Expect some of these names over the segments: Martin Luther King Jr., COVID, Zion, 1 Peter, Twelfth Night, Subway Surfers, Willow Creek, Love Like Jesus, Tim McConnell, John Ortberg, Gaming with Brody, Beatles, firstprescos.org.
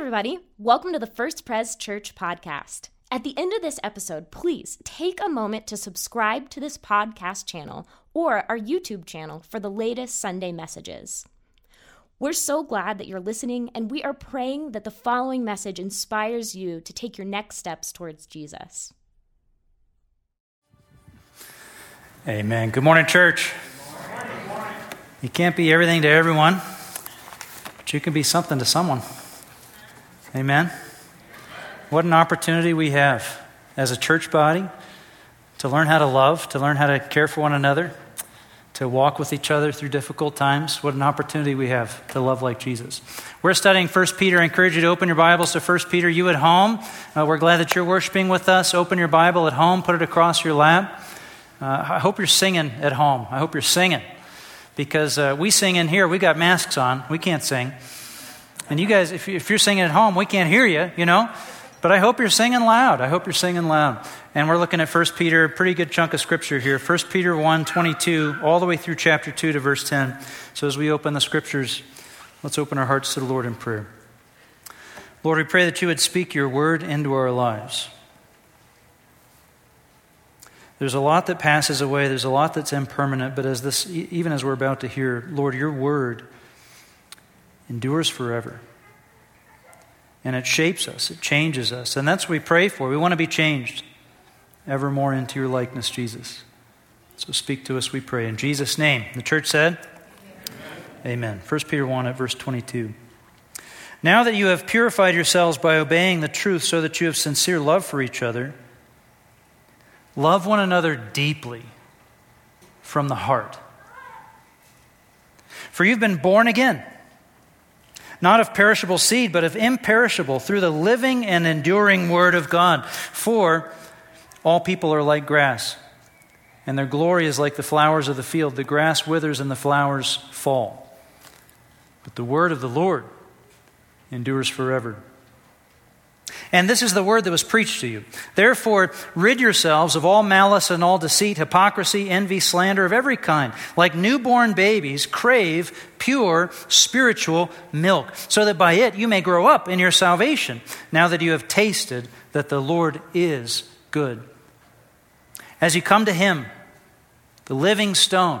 everybody. Welcome to the First Pres Church podcast. At the end of this episode, please take a moment to subscribe to this podcast channel or our YouTube channel for the latest Sunday messages. We're so glad that you're listening, and we are praying that the following message inspires you to take your next steps towards Jesus. Amen. Good morning, church. Good morning. You can't be everything to everyone, but you can be something to someone. Amen. What an opportunity we have as a church body to learn how to love, to learn how to care for one another, to walk with each other through difficult times. What an opportunity we have to love like Jesus. We're studying 1 Peter. I encourage you to open your Bibles to 1 Peter. You at home, we're glad that you're worshiping with us. Open your Bible at home. Put it across your lap. I hope you're singing at home. I hope you're singing, because we sing in here. We got masks on. We can't sing. And you guys, if you're singing at home, we can't hear you, you know. But I hope you're singing loud. I hope you're singing loud. And we're looking at 1 Peter, a pretty good chunk of scripture here. 1 Peter 1:22, all the way through chapter 2 to verse 10. So as we open the scriptures, let's open our hearts to the Lord in prayer. Lord, we pray that you would speak your word into our lives. There's a lot that passes away. There's a lot that's impermanent. But as this, even as we're about to hear, Lord, your word endures forever. And it shapes us. It changes us. And that's what we pray for. We want to be changed ever more into your likeness, Jesus. So speak to us, we pray. In Jesus' name. The church said, Amen. Amen. 1 Peter 1 at verse 22. Now that you have purified yourselves by obeying the truth, so that you have sincere love for each other, love one another deeply from the heart. For you've been born again, not of perishable seed, but of imperishable, through the living and enduring word of God. For all people are like grass, and their glory is like the flowers of the field. The grass withers and the flowers fall. But the word of the Lord endures forever. And this is the word that was preached to you. Therefore, rid yourselves of all malice and all deceit, hypocrisy, envy, slander of every kind. Like newborn babies, crave pure spiritual milk, so that by it you may grow up in your salvation, now that you have tasted that the Lord is good. As you come to him, the living stone,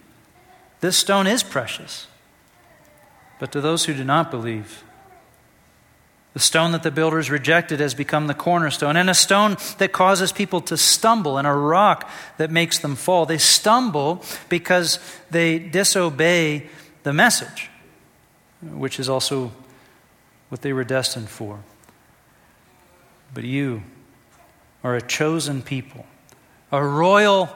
this stone is precious. But to those who do not believe, the stone that the builders rejected has become the cornerstone, and a stone that causes people to stumble, and a rock that makes them fall. They stumble because they disobey the message, which is also what they were destined for. But you are a chosen people, a royal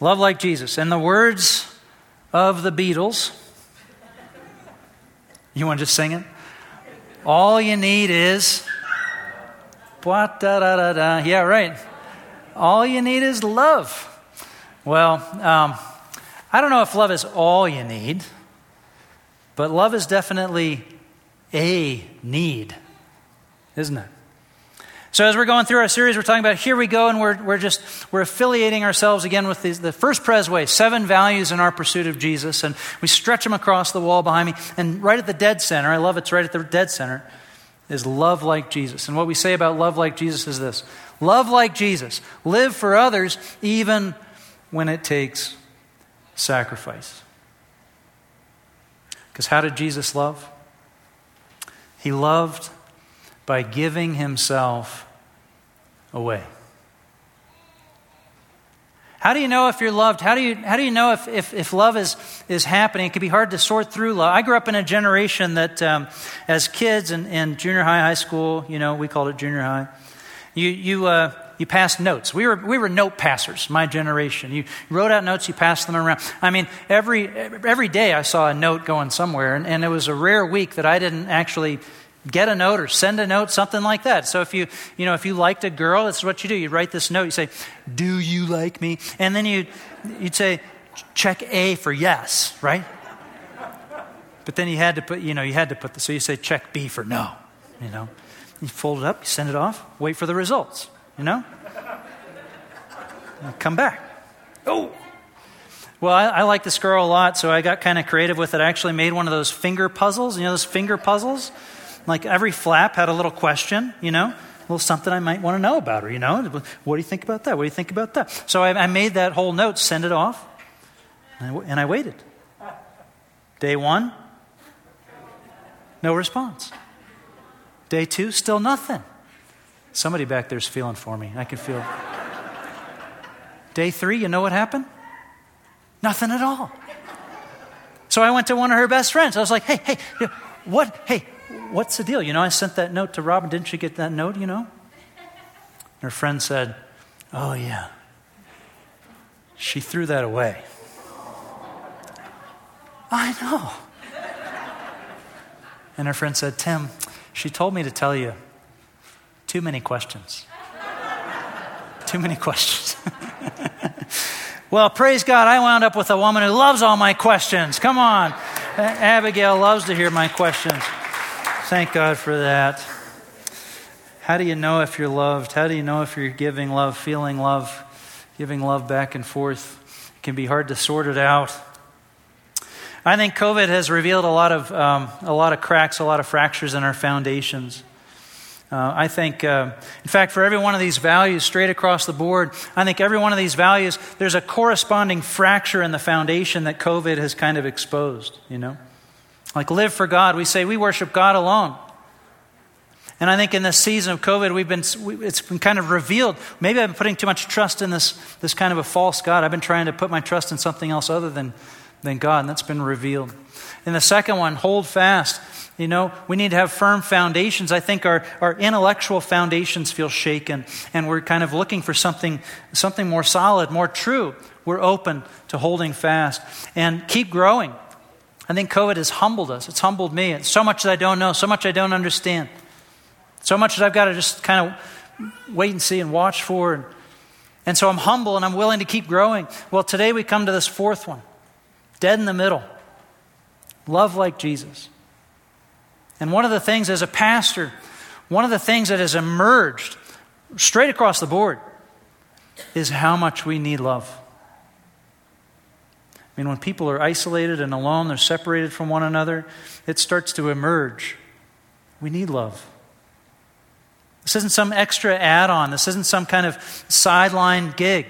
Love like Jesus. In the words of the Beatles, you want to just sing it? All you need is, yeah, right. All you need is love. Well, I don't know if love is all you need, but love is definitely a need, isn't it? So as we're going through our series, we're talking about Here We Go, and we're affiliating ourselves again with the First Pres Way, 7 values in our pursuit of Jesus, and we stretch them across the wall behind me, and right at the dead center, I love it's right at the dead center, is love like Jesus. And what we say about love like Jesus is this: love like Jesus, live for others even when it takes sacrifice. Because how did Jesus love? He loved by giving himself away. How do you know if you're loved? How do you know if love is happening? It can be hard to sort through love. I grew up in a generation that, as kids in junior high, high school, you know, we called it junior high. You passed notes. We were note passers. My generation. You wrote out notes. You passed them around. I mean, every day I saw a note going somewhere, and it was a rare week that I didn't actually get a note or send a note, something like that. So if you liked a girl, that's what you do. You write this note. You say, "Do you like me?" And then you'd say, "Check A for yes," right? But then you had to put the, so you say, "Check B for no," you know. You fold it up, you send it off, wait for the results, you know. And come back. Oh. Well, I like this girl a lot, so I got kind of creative with it. I actually made one of those finger puzzles. You know those finger puzzles? Like every flap had a little question, you know, a little something I might want to know about her, you know. What do you think about that? What do you think about that? So I made that whole note, sent it off, and I waited. Day one, no response. Day two, still nothing. Somebody back there's feeling for me. I can feel it. Day three, you know what happened? Nothing at all. So I went to one of her best friends. I was like, hey, what's the deal? You know, I sent that note to Robin. Didn't she get that note, you know? And her friend said, "Oh, yeah. She threw that away." I know. And her friend said, "Tim, she told me to tell you, too many questions." Too many questions. Well, praise God, I wound up with a woman who loves all my questions. Come on. Abigail loves to hear my questions. Thank God for that. How do you know if you're loved? How do you know if you're giving love, feeling love, giving love back and forth? It can be hard to sort it out. I think COVID has revealed a lot of cracks, a lot of fractures in our foundations. I think, in fact, for every one of these values, straight across the board, I think every one of these values, there's a corresponding fracture in the foundation that COVID has kind of exposed, you know? Like live for God. We say we worship God alone. And I think in this season of COVID, it's been kind of revealed. Maybe I've been putting too much trust in this kind of a false God. I've been trying to put my trust in something else other than God, and that's been revealed. And the second one, hold fast. You know, we need to have firm foundations. I think our intellectual foundations feel shaken, and we're kind of looking for something more solid, more true. We're open to holding fast and keep growing. I think COVID has humbled us. It's humbled me. It's so much that I don't know, so much I don't understand, so much that I've got to just kind of wait and see and watch for. And so I'm humble and I'm willing to keep growing. Well, today we come to this fourth one, dead in the middle. Love like Jesus. And one of the things as a pastor, one of the things that has emerged straight across the board is how much we need love. I mean, when people are isolated and alone, they're separated from one another, it starts to emerge. We need love. This isn't some extra add-on. This isn't some kind of sideline gig.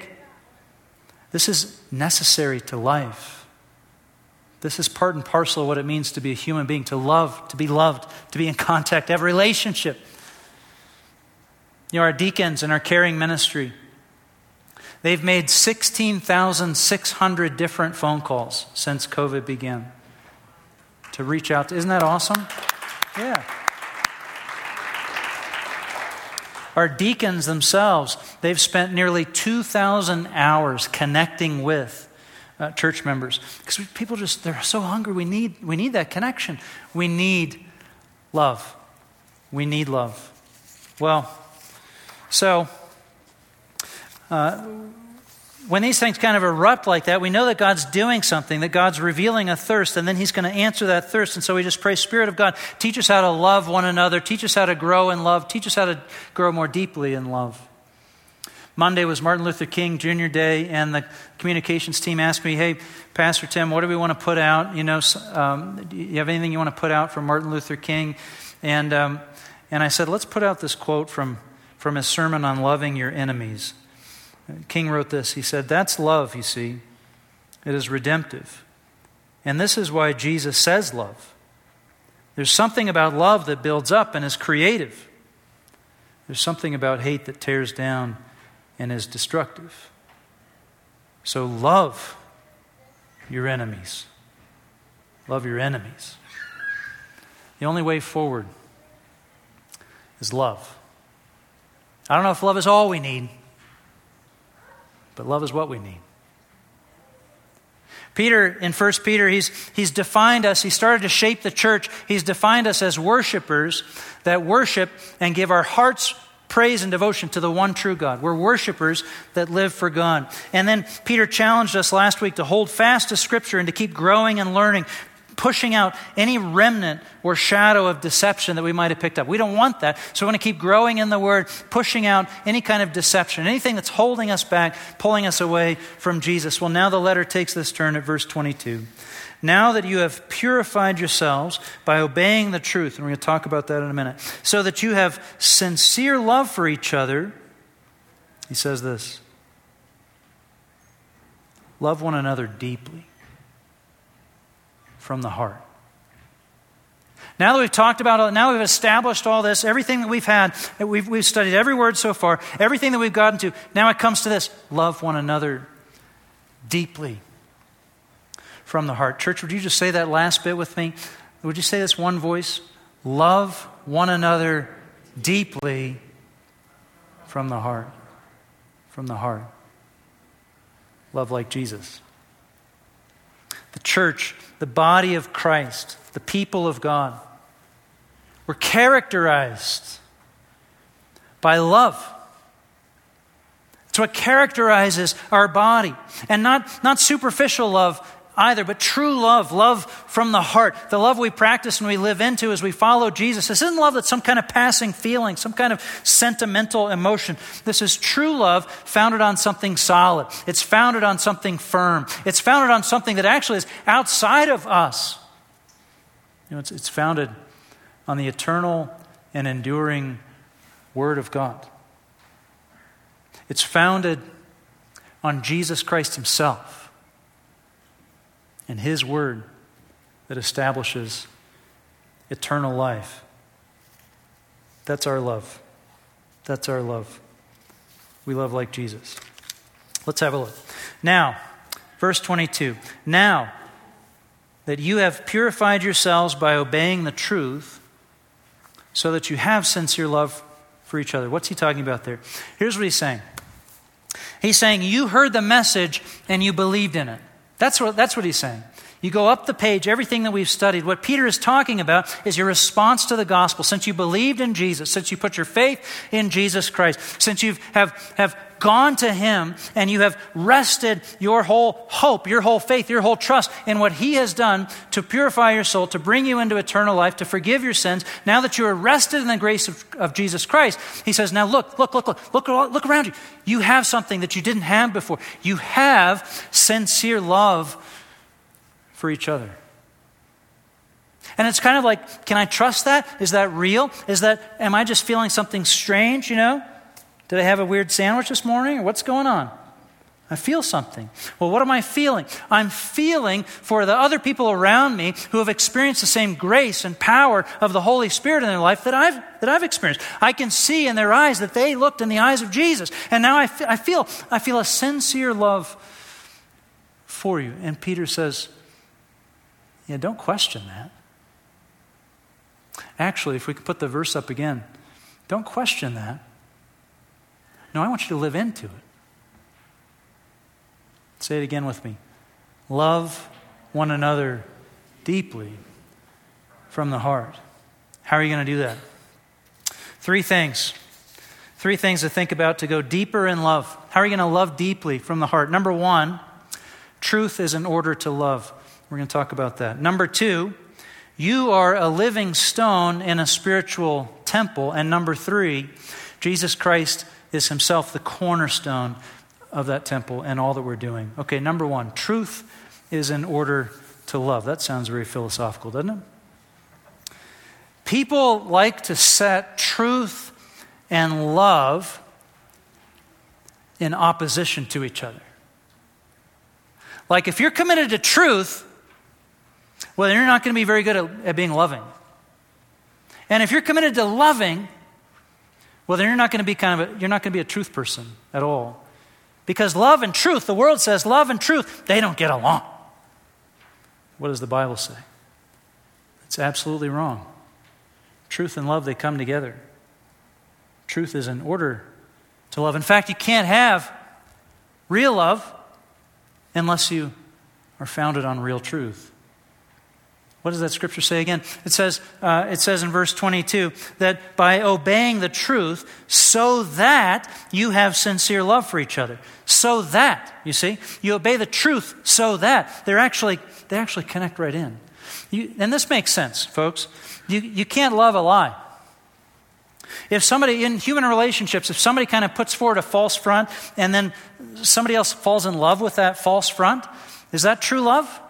This is necessary to life. This is part and parcel of what it means to be a human being, to love, to be loved, to be in contact, to have a relationship. You know, our deacons and our caring ministry, they've made 16,600 different phone calls since COVID began to reach out to. Isn't that awesome? Yeah. Our deacons themselves, they've spent nearly 2,000 hours connecting with church members. Because people just, they're so hungry. We need that connection. We need love. We need love. Well, so when these things kind of erupt like that, we know that God's doing something, that God's revealing a thirst, and then he's going to answer that thirst. And so we just pray, Spirit of God, teach us how to love one another. Teach us how to grow in love. Teach us how to grow more deeply in love. Monday was Martin Luther King Jr. Day, and the communications team asked me, "Hey, Pastor Tim, what do we want to put out? You know, do you have anything you want to put out for Martin Luther King?" And I said, "Let's put out this quote from his sermon on loving your enemies." King wrote this. He said, "That's love, you see. It is redemptive. And this is why Jesus says love. There's something about love that builds up and is creative. There's something about hate that tears down and is destructive. So love your enemies. Love your enemies. The only way forward is love. I don't know if love is all we need, but love is what we need. Peter, in 1 Peter, he's defined us, he started to shape the church, he's defined us as worshipers that worship and give our hearts praise and devotion to the one true God. We're worshipers that live for God. And then Peter challenged us last week to hold fast to Scripture and to keep growing and learning, pushing out any remnant or shadow of deception that we might have picked up. We don't want that, so we want to keep growing in the Word, pushing out any kind of deception, anything that's holding us back, pulling us away from Jesus. Well, now the letter takes this turn at verse 22. Now that you have purified yourselves by obeying the truth, and we're going to talk about that in a minute, so that you have sincere love for each other, he says this, love one another deeply. From the heart. Now that we've talked about it, now we've established all this, everything that we've had, we've studied every word so far, everything that we've gotten to, now it comes to this, love one another deeply from the heart. Church, would you just say that last bit with me? Would you say this one voice? Love one another deeply from the heart. From the heart. Love like Jesus. The church, the body of Christ, the people of God, were characterized by love. It's what characterizes our body. And not superficial love either, but true love, love from the heart, the love we practice and we live into as we follow Jesus. This isn't love that's some kind of passing feeling, some kind of sentimental emotion. This is true love founded on something solid. It's founded on something firm. It's founded on something that actually is outside of us. You know, it's founded on the eternal and enduring Word of God. It's founded on Jesus Christ Himself. And His Word that establishes eternal life. That's our love. That's our love. We love like Jesus. Let's have a look. Now, verse 22. Now that you have purified yourselves by obeying the truth, so that you have sincere love for each other. What's he talking about there? Here's what he's saying. He's saying, you heard the message and you believed in it. That's what he's saying. You go up the page, everything that we've studied. What Peter is talking about is your response to the gospel. Since you believed in Jesus, since you put your faith in Jesus Christ, since you have gone to Him and you have rested your whole hope, your whole faith, your whole trust in what He has done to purify your soul, to bring you into eternal life, to forgive your sins. Now that you are rested in the grace of Jesus Christ, he says, now look around you. You have something that you didn't have before. You have sincere love for each other. And it's kind of like, can I trust that? Is that real? Am I just feeling something strange, you know? Did I have a weird sandwich this morning? Or what's going on? I feel something. Well, what am I feeling? I'm feeling for the other people around me who have experienced the same grace and power of the Holy Spirit in their life that I've experienced. I can see in their eyes that they looked in the eyes of Jesus. And now I feel a sincere love for you. And Peter says, yeah, don't question that. Actually, if we could put the verse up again, don't question that. No, I want you to live into it. Say it again with me. Love one another deeply from the heart. How are you going to do that? Three things. Three things to think about to go deeper in love. How are you going to love deeply from the heart? Number one, truth is an order to love. We're going to talk about that. Number two, you are a living stone in a spiritual temple. And number three, Jesus Christ is Himself the cornerstone of that temple and all that we're doing. Okay, number one, truth is in order to love. That sounds very philosophical, doesn't it? People like to set truth and love in opposition to each other. Like if you're committed to truth, well, you're not going to be very good at being loving. And if you're committed to loving, well, then you're not going to be you're not going to be a truth person at all. Because love and truth, the world says love and truth, they don't get along. What does the Bible say? It's absolutely wrong. Truth and love, they come together. Truth is in order to love. In fact, you can't have real love unless you are founded on real truth. What does that scripture say again? It says in verse 22 that by obeying the truth, so that you have sincere love for each other. So that, you see, you obey the truth so that. They actually connect right in. And this makes sense, folks. You can't love a lie. If somebody, in human relationships, if somebody kind of puts forward a false front and then somebody else falls in love with that false front, is that true love?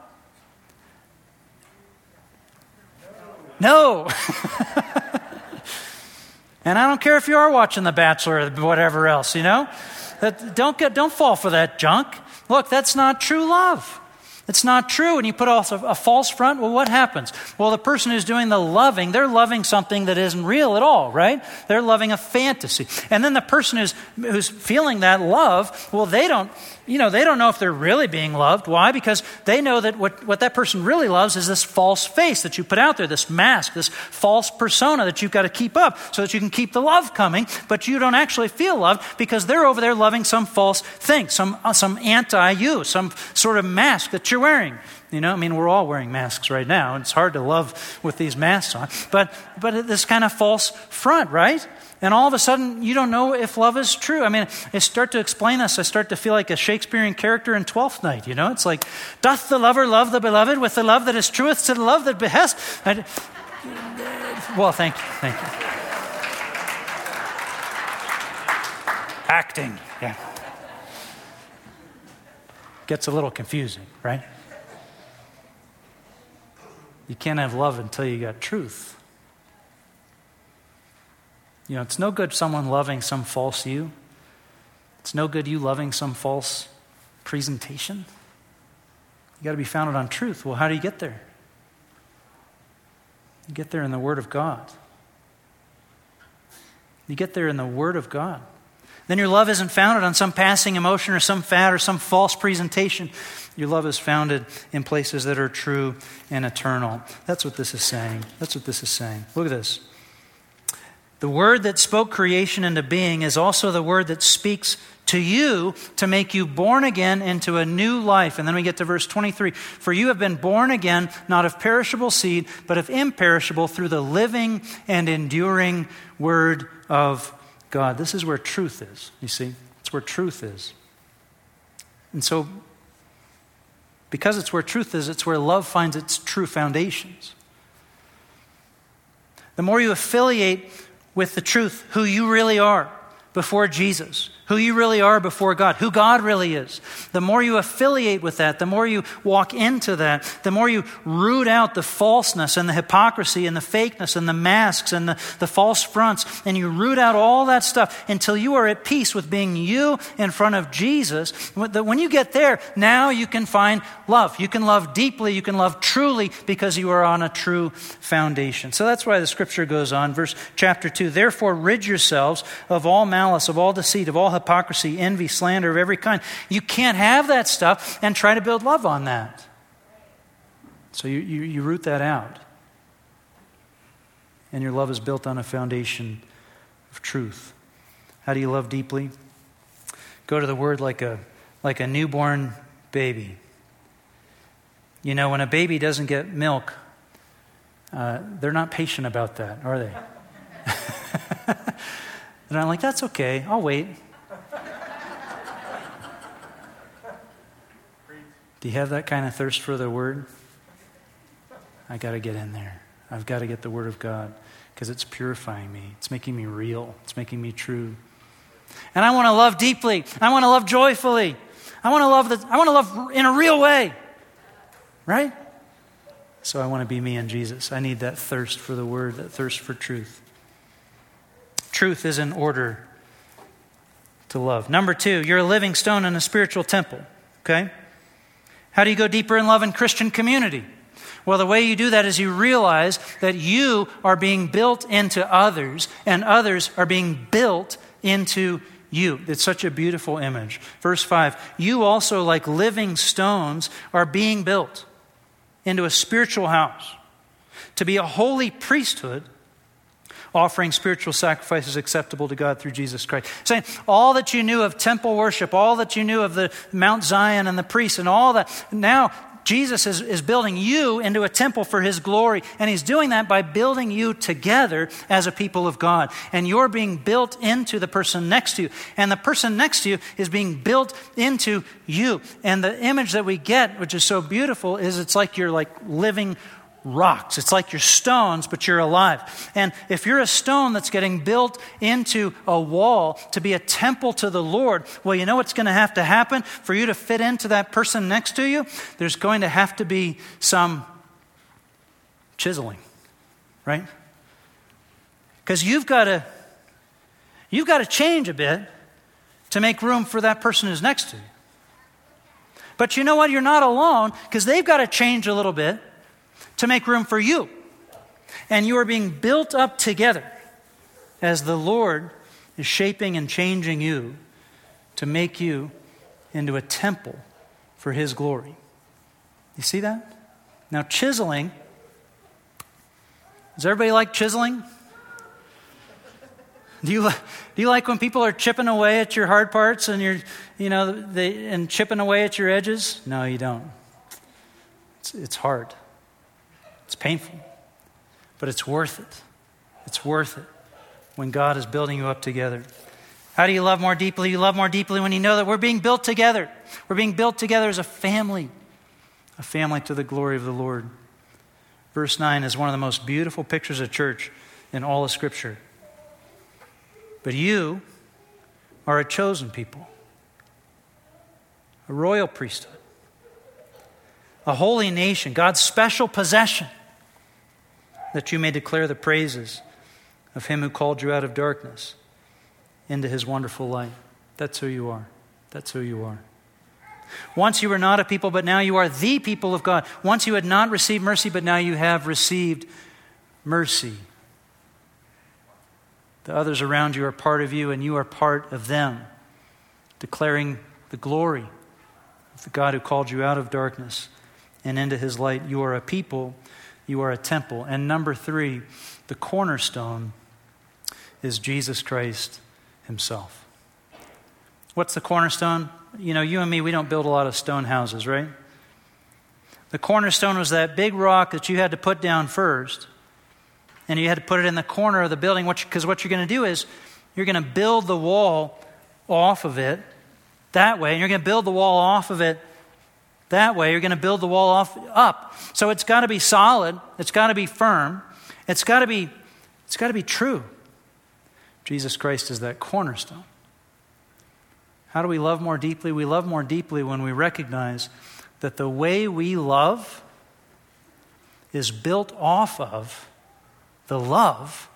No. And I don't care if you are watching The Bachelor or whatever else, you know? Don't fall for that junk. Look, that's not true love. It's not true, and you put off a false front, well, what happens? Well, the person who's doing the loving, they're loving something that isn't real at all, right? They're loving a fantasy. And then the person who's feeling that love, well, they don't know if they're really being loved. Why? Because they know that what that person really loves is this false face that you put out there, this mask, this false persona that you've got to keep up so that you can keep the love coming, but you don't actually feel loved because they're over there loving some false thing, some anti-you, some sort of mask that you're wearing. You know, I mean, we're all wearing masks right now, and it's hard to love with these masks on, but this kind of false front, right? And all of a sudden, you don't know if love is true. I mean, I start to explain this, I start to feel like a Shakespearean character in Twelfth Night, you know? It's like, doth the lover love the beloved with the love that is truest to the love that behest? Well, thank you. Acting, yeah. Gets a little confusing, right? You can't have love until you got truth. You know, it's no good someone loving some false you. It's no good you loving some false presentation. You got to be founded on truth. Well, how do you get there? You get there in the Word of God. You get there in the Word of God. Then your love isn't founded on some passing emotion or some fad or some false presentation. Your love is founded in places that are true and eternal. That's what this is saying. Look at this. The word that spoke creation into being is also the word that speaks to you to make you born again into a new life. And then we get to verse 23. For you have been born again, not of perishable seed, but of imperishable through the living and enduring word of God. This is where truth is, you see. It's where truth is. And so, because it's where truth is, it's where love finds its true foundations. The more you affiliate with the truth, who you really are before Jesus, who you really are before God, who God really is, the more you affiliate with that, the more you walk into that, the more you root out the falseness and the hypocrisy and the fakeness and the masks and the false fronts, and you root out all that stuff until you are at peace with being you in front of Jesus. When you get there, now you can find love. You can love deeply, you can love truly, because you are on a true foundation. So that's why the scripture goes on, verse chapter 2, therefore rid yourselves of all malice, of all deceit, of all hypocrisy, envy, slander of every kind. You can't have that stuff and try to build love on that. So you root that out. And your love is built on a foundation of truth. How do you love deeply? Go to the Word like a newborn baby. You know, when a baby doesn't get milk, they're not patient about that, are they? And I'm like, that's okay, I'll wait. Do you have that kind of thirst for the Word? I got to get in there. I've got to get the Word of God because it's purifying me. It's making me real. It's making me true. And I want to love deeply. I want to love joyfully. I want to love in a real way, right? So I want to be me and Jesus. I need that thirst for the Word, that thirst for truth. Truth is in order to love. Number 2, you're a living stone in a spiritual temple, okay? How do you go deeper in love in Christian community? Well, the way you do that is you realize that you are being built into others and others are being built into you. It's such a beautiful image. Verse 5, you also, like living stones, are being built into a spiritual house to be a holy priesthood, offering spiritual sacrifices acceptable to God through Jesus Christ. Saying all that you knew of temple worship, all that you knew of the Mount Zion and the priests and all that, now Jesus is building you into a temple for his glory. And he's doing that by building you together as a people of God. And you're being built into the person next to you. And the person next to you is being built into you. And the image that we get, which is so beautiful, is it's like you're like living rocks. It's like you're stones, but you're alive. And if you're a stone that's getting built into a wall to be a temple to the Lord, well, you know what's going to happen? For you to fit into that person next to you, there's going to have to be some chiseling, right? Because you've got to change a bit to make room for that person who's next to you. But you know what? You're not alone, because they've got to change a little bit to make room for you. And you are being built up together as the Lord is shaping and changing you to make you into a temple for his glory. You see that? Now, chiseling, does everybody like chiseling? Do you like when people are chipping away at your hard parts and and chipping away at your edges? No, you don't. It's hard. It's painful, but it's worth it. It's worth it when God is building you up together. How do you love more deeply? You love more deeply when you know that we're being built together. We're being built together as a family to the glory of the Lord. Verse 9 is one of the most beautiful pictures of church in all of Scripture. But you are a chosen people, a royal priesthood, a holy nation, God's special possession, that you may declare the praises of him who called you out of darkness into his wonderful light. That's who you are. That's who you are. Once you were not a people, but now you are the people of God. Once you had not received mercy, but now you have received mercy. The others around you are part of you, and you are part of them, declaring the glory of the God who called you out of darkness and into his light. You are a people. You are a temple. And number 3, the cornerstone is Jesus Christ himself. What's the cornerstone? You know, you and me, we don't build a lot of stone houses, right? The cornerstone was that big rock that you had to put down first, and you had to put it in the corner of the building, because what you're going to do is you're going to build the wall off of it that way, and you're going to build the wall off of it that way. You're going to build the wall up. So it's got to be solid. It's got to be firm. It's got to be true. Jesus Christ is that cornerstone. How do we love more deeply? We love more deeply when we recognize that the way we love is built off of the love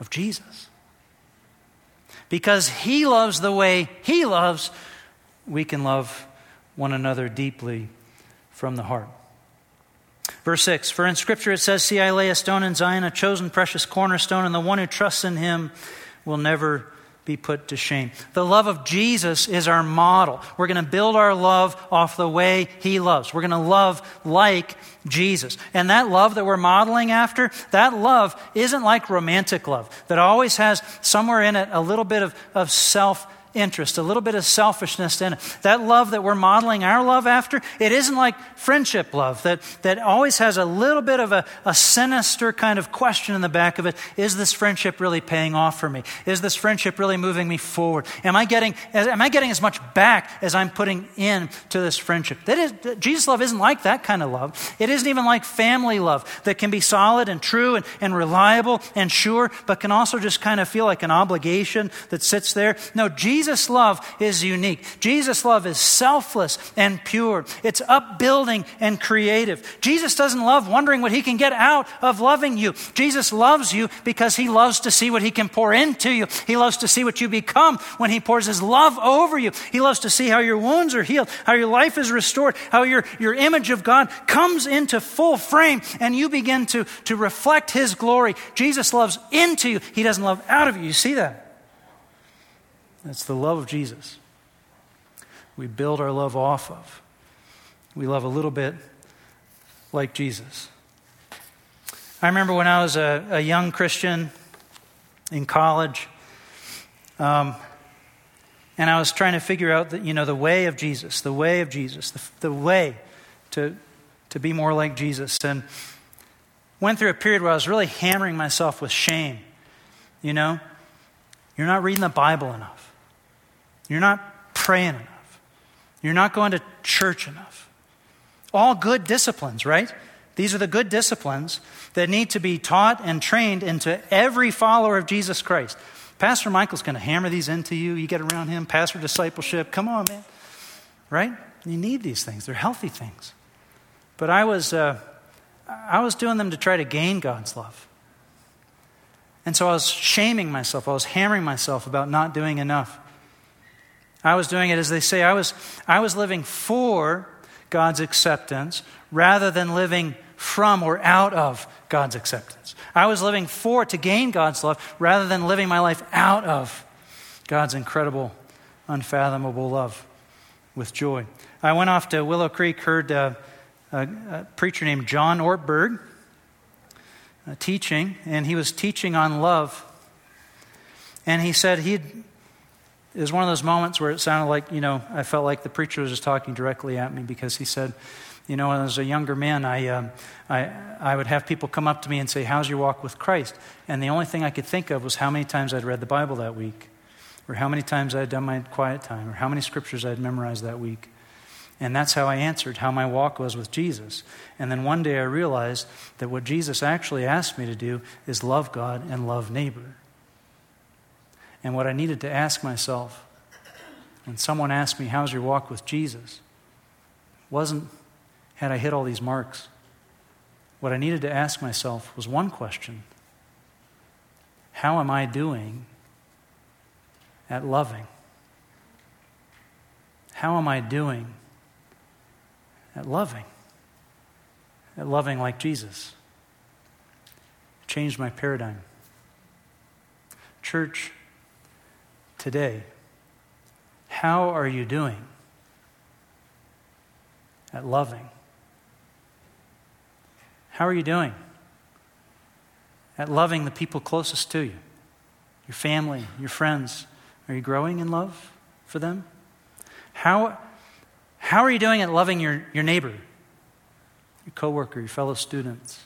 of Jesus. Because he loves the way he loves, we can love one another deeply from the heart. Verse 6, for in Scripture it says, see, I lay a stone in Zion, a chosen precious cornerstone, and the one who trusts in him will never be put to shame. The love of Jesus is our model. We're going to build our love off the way he loves. We're going to love like Jesus. And that love that we're modeling after, that love isn't like romantic love that always has somewhere in it a little bit of self interest, a little bit of selfishness in it. That love that we're modeling our love after, it isn't like friendship love that always has a little bit of a sinister kind of question in the back of it. Is this friendship really paying off for me? Is this friendship really moving me forward? Am I getting as much back as I'm putting in to this friendship? Jesus' love isn't like that kind of love. It isn't even like family love that can be solid and true and reliable and sure, but can also just kind of feel like an obligation that sits there. No, Jesus Jesus' love is unique. Jesus' love is selfless and pure. It's upbuilding and creative. Jesus doesn't love wondering what he can get out of loving you. Jesus loves you because he loves to see what he can pour into you. He loves to see what you become when he pours his love over you. He loves to see how your wounds are healed, how your life is restored, how your image of God comes into full frame and you begin to reflect his glory. Jesus loves into you. He doesn't love out of you. You see that? That's the love of Jesus. We build our love off of. We love a little bit like Jesus. I remember when I was a young Christian in college, and I was trying to figure out the way of Jesus, the way to be more like Jesus, and went through a period where I was really hammering myself with shame. You're not reading the Bible enough. You're not praying enough. You're not going to church enough. All good disciplines, right? These are the good disciplines that need to be taught and trained into every follower of Jesus Christ. Pastor Michael's going to hammer these into you. You get around him, pastor discipleship. Come on, man. Right? You need these things. They're healthy things. But I was doing them to try to gain God's love. And so I was shaming myself. I was hammering myself about not doing enough. I was doing it, as they say, I was living for God's acceptance rather than living from or out of God's acceptance. I was living for to gain God's love rather than living my life out of God's incredible, unfathomable love with joy. I went off to Willow Creek, heard a preacher named John Ortberg teaching, and he was teaching on love, and he said it was one of those moments where it sounded like, I felt like the preacher was just talking directly at me, because he said, when I was a younger man, I would have people come up to me and say, how's your walk with Christ? And the only thing I could think of was how many times I'd read the Bible that week, or how many times I'd done my quiet time, or how many scriptures I'd memorized that week. And that's how I answered how my walk was with Jesus. And then one day I realized that what Jesus actually asked me to do is love God and love neighbor. And what I needed to ask myself when someone asked me, how's your walk with Jesus? Wasn't, had I hit all these marks? What I needed to ask myself was one question. How am I doing at loving? How am I doing at loving like Jesus? It changed my paradigm. Church, today, how are you doing at loving? How are you doing at loving the people closest to you? Your family, your friends. Are you growing in love for them? How are you doing at loving your neighbor, your coworker, your fellow students?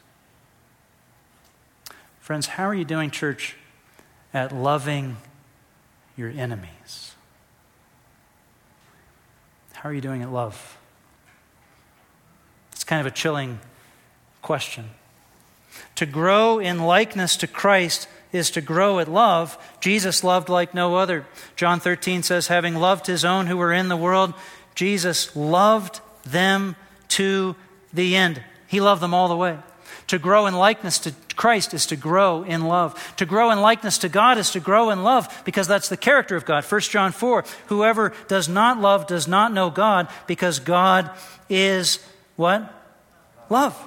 Friends, how are you doing, church, at loving your enemies? How are you doing at love? It's kind of a chilling question. To grow in likeness to Christ is to grow at love. Jesus loved like no other. John 13 says, having loved his own who were in the world, Jesus loved them to the end. He loved them all the way. To grow in likeness to Christ is to grow in love. To grow in likeness to God is to grow in love, because that's the character of God. 1 John 4, whoever does not love does not know God, because God is what? Love.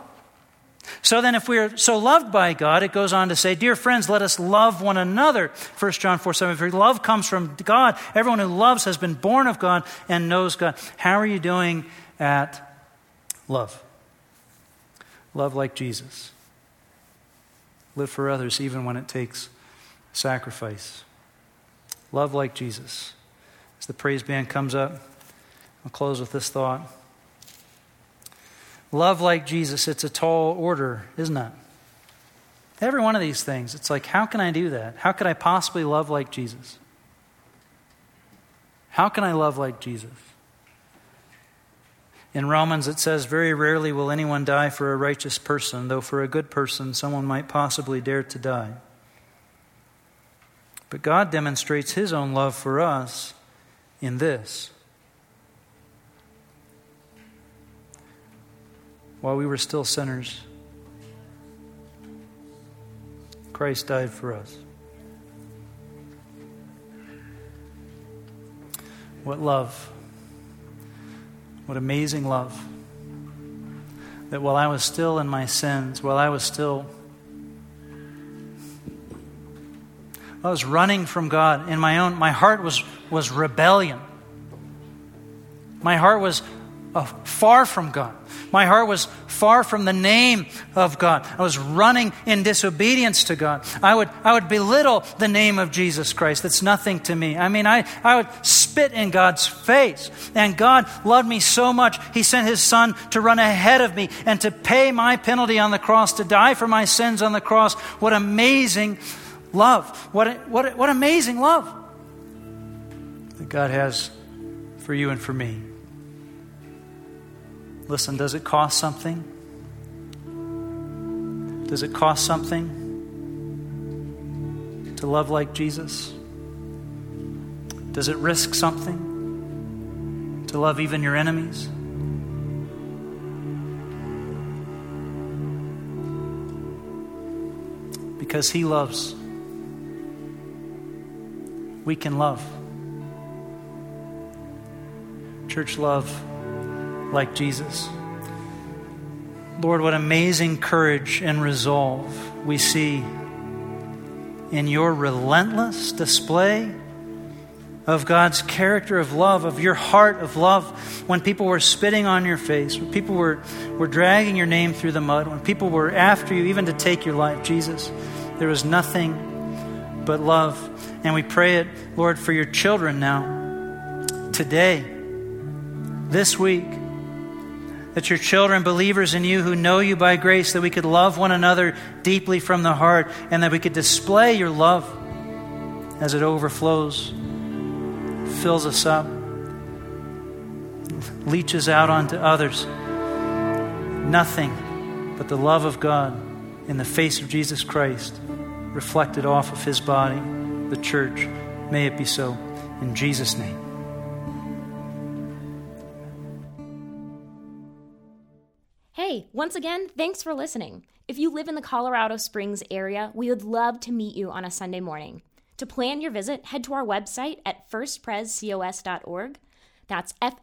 So then if we are so loved by God, it goes on to say, dear friends, let us love one another. 1 John 4:7. Love comes from God. Everyone who loves has been born of God and knows God. How are you doing at love? Love like Jesus. Live for others even when it takes sacrifice. Love like Jesus. As the praise band comes up, I'll close with this thought. Love like Jesus, it's a tall order, isn't it? Every one of these things, it's like, how can I do that? How could I possibly love like Jesus? How can I love like Jesus? In Romans, it says, very rarely will anyone die for a righteous person, though for a good person, someone might possibly dare to die. But God demonstrates his own love for us in this. While we were still sinners, Christ died for us. What love. What amazing love. That while I was still in my sins, while I was still... I was running from God in my own... My heart was rebellion. My heart was far from God. My heart was far from the name of God. I was running in disobedience to God. I would belittle the name of Jesus Christ. That's nothing to me. I mean, I would spit in God's face. And God loved me so much, He sent His Son to run ahead of me and to pay my penalty on the cross, to die for my sins on the cross. What amazing love. What amazing love that God has for you and for me. Listen, does it cost something? Does it cost something to love like Jesus? Does it risk something to love even your enemies? Because He loves, we can love. Church, love like Jesus. Lord, what amazing courage and resolve we see in Your relentless display of God's character of love, of Your heart of love. When people were spitting on Your face, when people were dragging Your name through the mud, when people were after You even to take Your life, Jesus, there was nothing but love. And we pray it, Lord, for Your children now, today, this week, that Your children, believers in You who know You by grace, that we could love one another deeply from the heart, and that we could display Your love as it overflows, fills us up, leaches out onto others. Nothing but the love of God in the face of Jesus Christ reflected off of His body, the church. May it be so. In Jesus' name. Hey, once again, thanks for listening. If you live in the Colorado Springs area, we would love to meet you on a Sunday morning. To plan your visit, head to our website at firstprescos.org. That's FIRSTPRESCOS.org.